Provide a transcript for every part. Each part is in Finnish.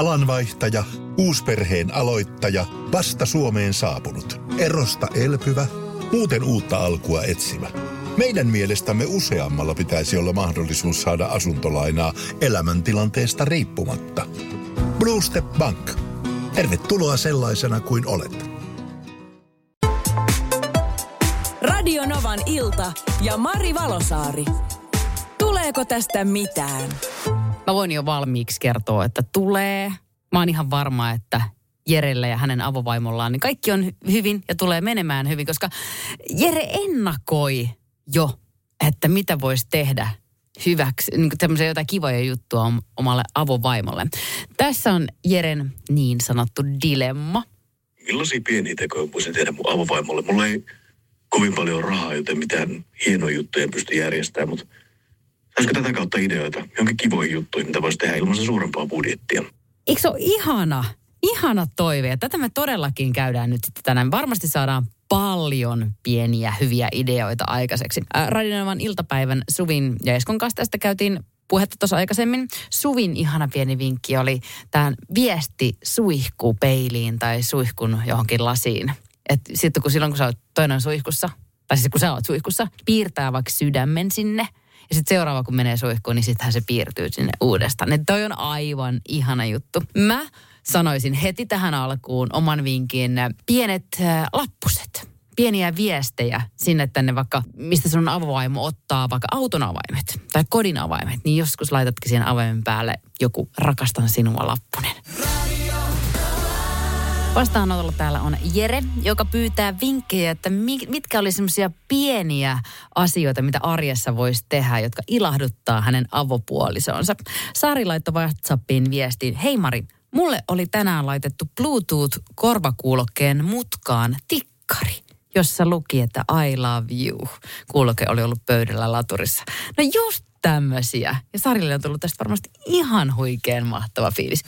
alanvaihtaja, uusperheen aloittaja, vasta Suomeen saapunut, erosta elpyvä, muuten uutta alkua etsimä. Meidän mielestämme useammalla pitäisi olla mahdollisuus saada asuntolainaa elämäntilanteesta riippumatta. Blue Step Bank. Tervetuloa sellaisena kuin olet. Radio Novan ilta ja Mari Valosaari. Tuleeko tästä mitään? Mä voin jo valmiiksi kertoa, että tulee. Mä oon ihan varma, että Jerellä ja hänen avovaimollaan niin kaikki on hyvin ja tulee menemään hyvin, koska Jere ennakoi jo, että mitä voisi tehdä hyväksi, niin tämmöisiä jotain kivoja juttua omalle avovaimolle. Tässä on Jeren niin sanottu dilemma. Millaisia pieniä tekoja voisin tehdä mun avovaimolle? Mulla ei kovin paljon rahaa, joten mitään hienoja juttuja en pysty järjestämään, mutta olisiko tätä kautta ideoita, jonkin kivoja juttuja, mitä voisi tehdä ilman suurempaa budjettia? Eikö se ole ihana? Ihana toive. Tätä me todellakin käydään nyt sitten tänään. Varmasti saadaan paljon pieniä, hyviä ideoita aikaiseksi. Radio Novan iltapäivän Suvin ja Eskon kanssa tästä käytiin puhetta tuossa aikaisemmin. Suvin ihana pieni vinkki oli tämän viesti suihku peiliin tai suihkun johonkin lasiin. Että sitten kun silloin, kun sä oot toinen suihkussa, tai siis kun sä oot suihkussa, piirtää vaikka sydämen sinne. Ja sitten seuraava, kun menee suihkuun, niin sittenhän se piirtyy sinne uudestaan. Että toi on aivan ihana juttu. Mä sanoisin heti tähän alkuun oman vinkin pienet lappuset, pieniä viestejä sinne tänne vaikka, mistä sun avovaimo ottaa vaikka auton avaimet tai kodin avaimet, niin joskus laitatkin siihen avaimen päälle joku rakastan sinua lappunen. Vastaanotolla täällä on Jere, joka pyytää vinkkejä, että mitkä oli semmoisia pieniä asioita, mitä arjessa voisi tehdä, jotka ilahduttaa hänen avopuolisonsa. Saari laittoi WhatsAppiin viestiin, hei Mari, mulle oli tänään laitettu Bluetooth-korvakuulokkeen mutkaan tikkari, jossa luki, että I love you. Kuuloke oli ollut pöydällä laturissa. No just tämmöisiä. Ja Saarille on tullut tästä varmasti ihan huikean mahtava fiilis.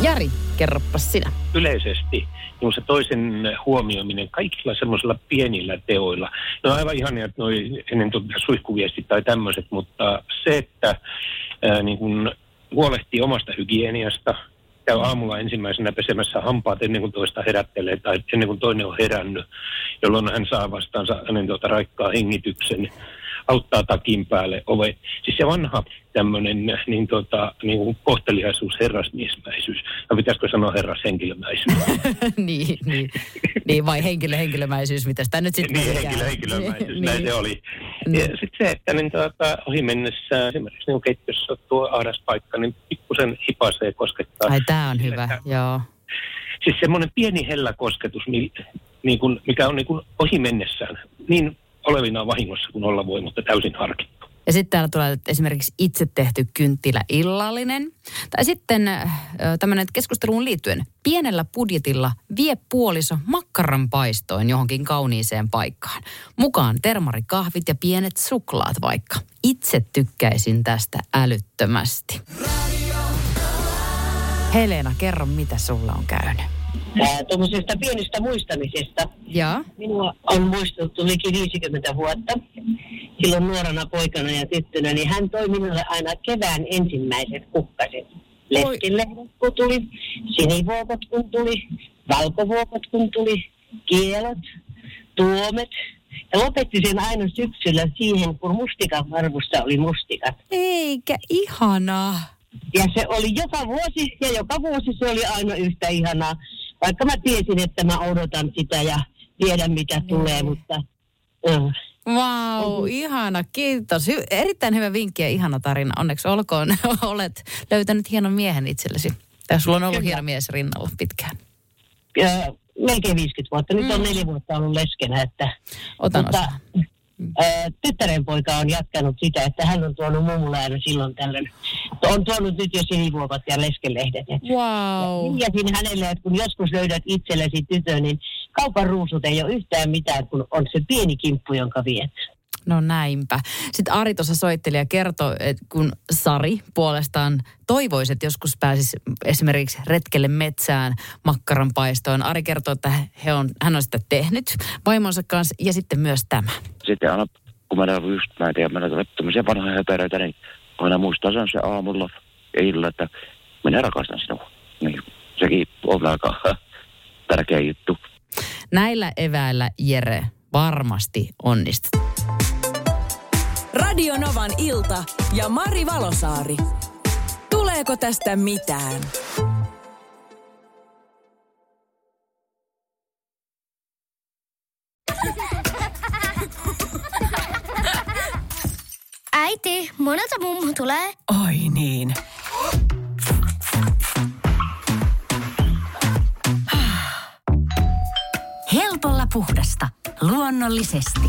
Jari, kerroppas sinä. Yleisesti niin se toisen huomioiminen kaikilla semmoisilla pienillä teoilla. No aivan ihania, että noi ennen suihkuviestit tai tämmöiset, mutta se, että niin kuin huolehtii omasta hygieniasta, käy aamulla ensimmäisenä pesemässä hampaat ennen kuin toista herättelee tai ennen kuin toinen on herännyt, jolloin hän saa vastaansa hänen raikkaa hengityksen, auttaa takin päälle ove. Siis se vanha tämmöinen niin kohteliaisuus, herrasmiesmäisyys. No pitäisikö sanoa herrashenkilömäisyys? Niin, vai henkilömäisyys, mitä sitä nyt sitten? Niin, henkilömäisyys, näin se oli. No. Sitten se, että ohi mennessä esimerkiksi keittiössä tuo ahdas paikka, niin pikkusen hipasee koskettaa. Ai tää on hyvä, joo. Siis semmoinen pieni helläkosketus, mikä on ohi mennessään, niin olevinaan vahingossa kun olla voi, mutta täysin harkittu. Ja sitten täällä tulee esimerkiksi itse tehty kynttilä illallinen. Tai sitten tämmöinen keskusteluun liittyen. Pienellä budjetilla vie puoliso makkaranpaistoon johonkin kauniiseen paikkaan. Mukaan termarikahvit ja pienet suklaat vaikka. Itse tykkäisin tästä älyttömästi. Helena, kerro mitä sulla on käynyt. Tuollaisesta pienestä muistamisesta. Ja. Minua on muistuttu liki 50 vuotta. Silloin nuorana poikana ja tyttönä, niin hän toi minulle aina kevään ensimmäiset kukkaset. Leskelehdet kun tuli, sinivuokot kun tuli, valkovuokot kun tuli, kielot, tuomet. Ja lopetti sen aina syksyllä siihen, kun mustikan varvussa oli mustikat. Eikä ihanaa. Ja se oli joka vuosi se oli aina yhtä ihanaa. Vaikka mä tiesin, että mä odotan sitä ja tiedän, mitä tulee, mutta... Vau, ihana, kiitos. Erittäin hyvä vinkki ja ihana tarina. Onneksi olkoon, olet löytänyt hienon miehen itsellesi. Ja sulla on ollut hieno mies rinnalla pitkään. Melkein 50 vuotta. Nyt on 4 vuotta ollut leskenä, että... tyttären poika on jatkanut sitä, että hän on tuonut mummulla aina silloin tällöin. On tuonut nyt jo sinivuokot ja leskelehdet. Wow. Ja siinä hänelle, että kun joskus löydät itsellesi tytön, niin kaupan ruusut ei ole yhtään mitään, kun on se pieni kimppu, jonka viet. No näinpä. Sitten Ari tuossa soitteli ja kertoi, että kun Sari puolestaan toivoisi, että joskus pääsisi esimerkiksi retkelle metsään makkaranpaistoon. Ari kertoo, että hän on sitä tehnyt vaimonsa kanssa ja sitten myös tämä. Sitten aina, kun mä en ollut just näitä ja mä en ole tämmöisiä vanhoja höperöitä, niin aina muistaa sen aamulla. ja illalla, että minä rakastan sinua. Niin, sekin on aika tärkeä juttu. Näillä eväillä, Jere, varmasti onnistut. Radio Novan ilta ja Mari Valosaari. Tuleeko tästä mitään? Äiti, monelta mummu tulee. Oi niin. Helpolla puhdasta. Luonnollisesti.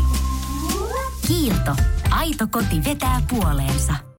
Kiilto. Aito koti vetää puoleensa.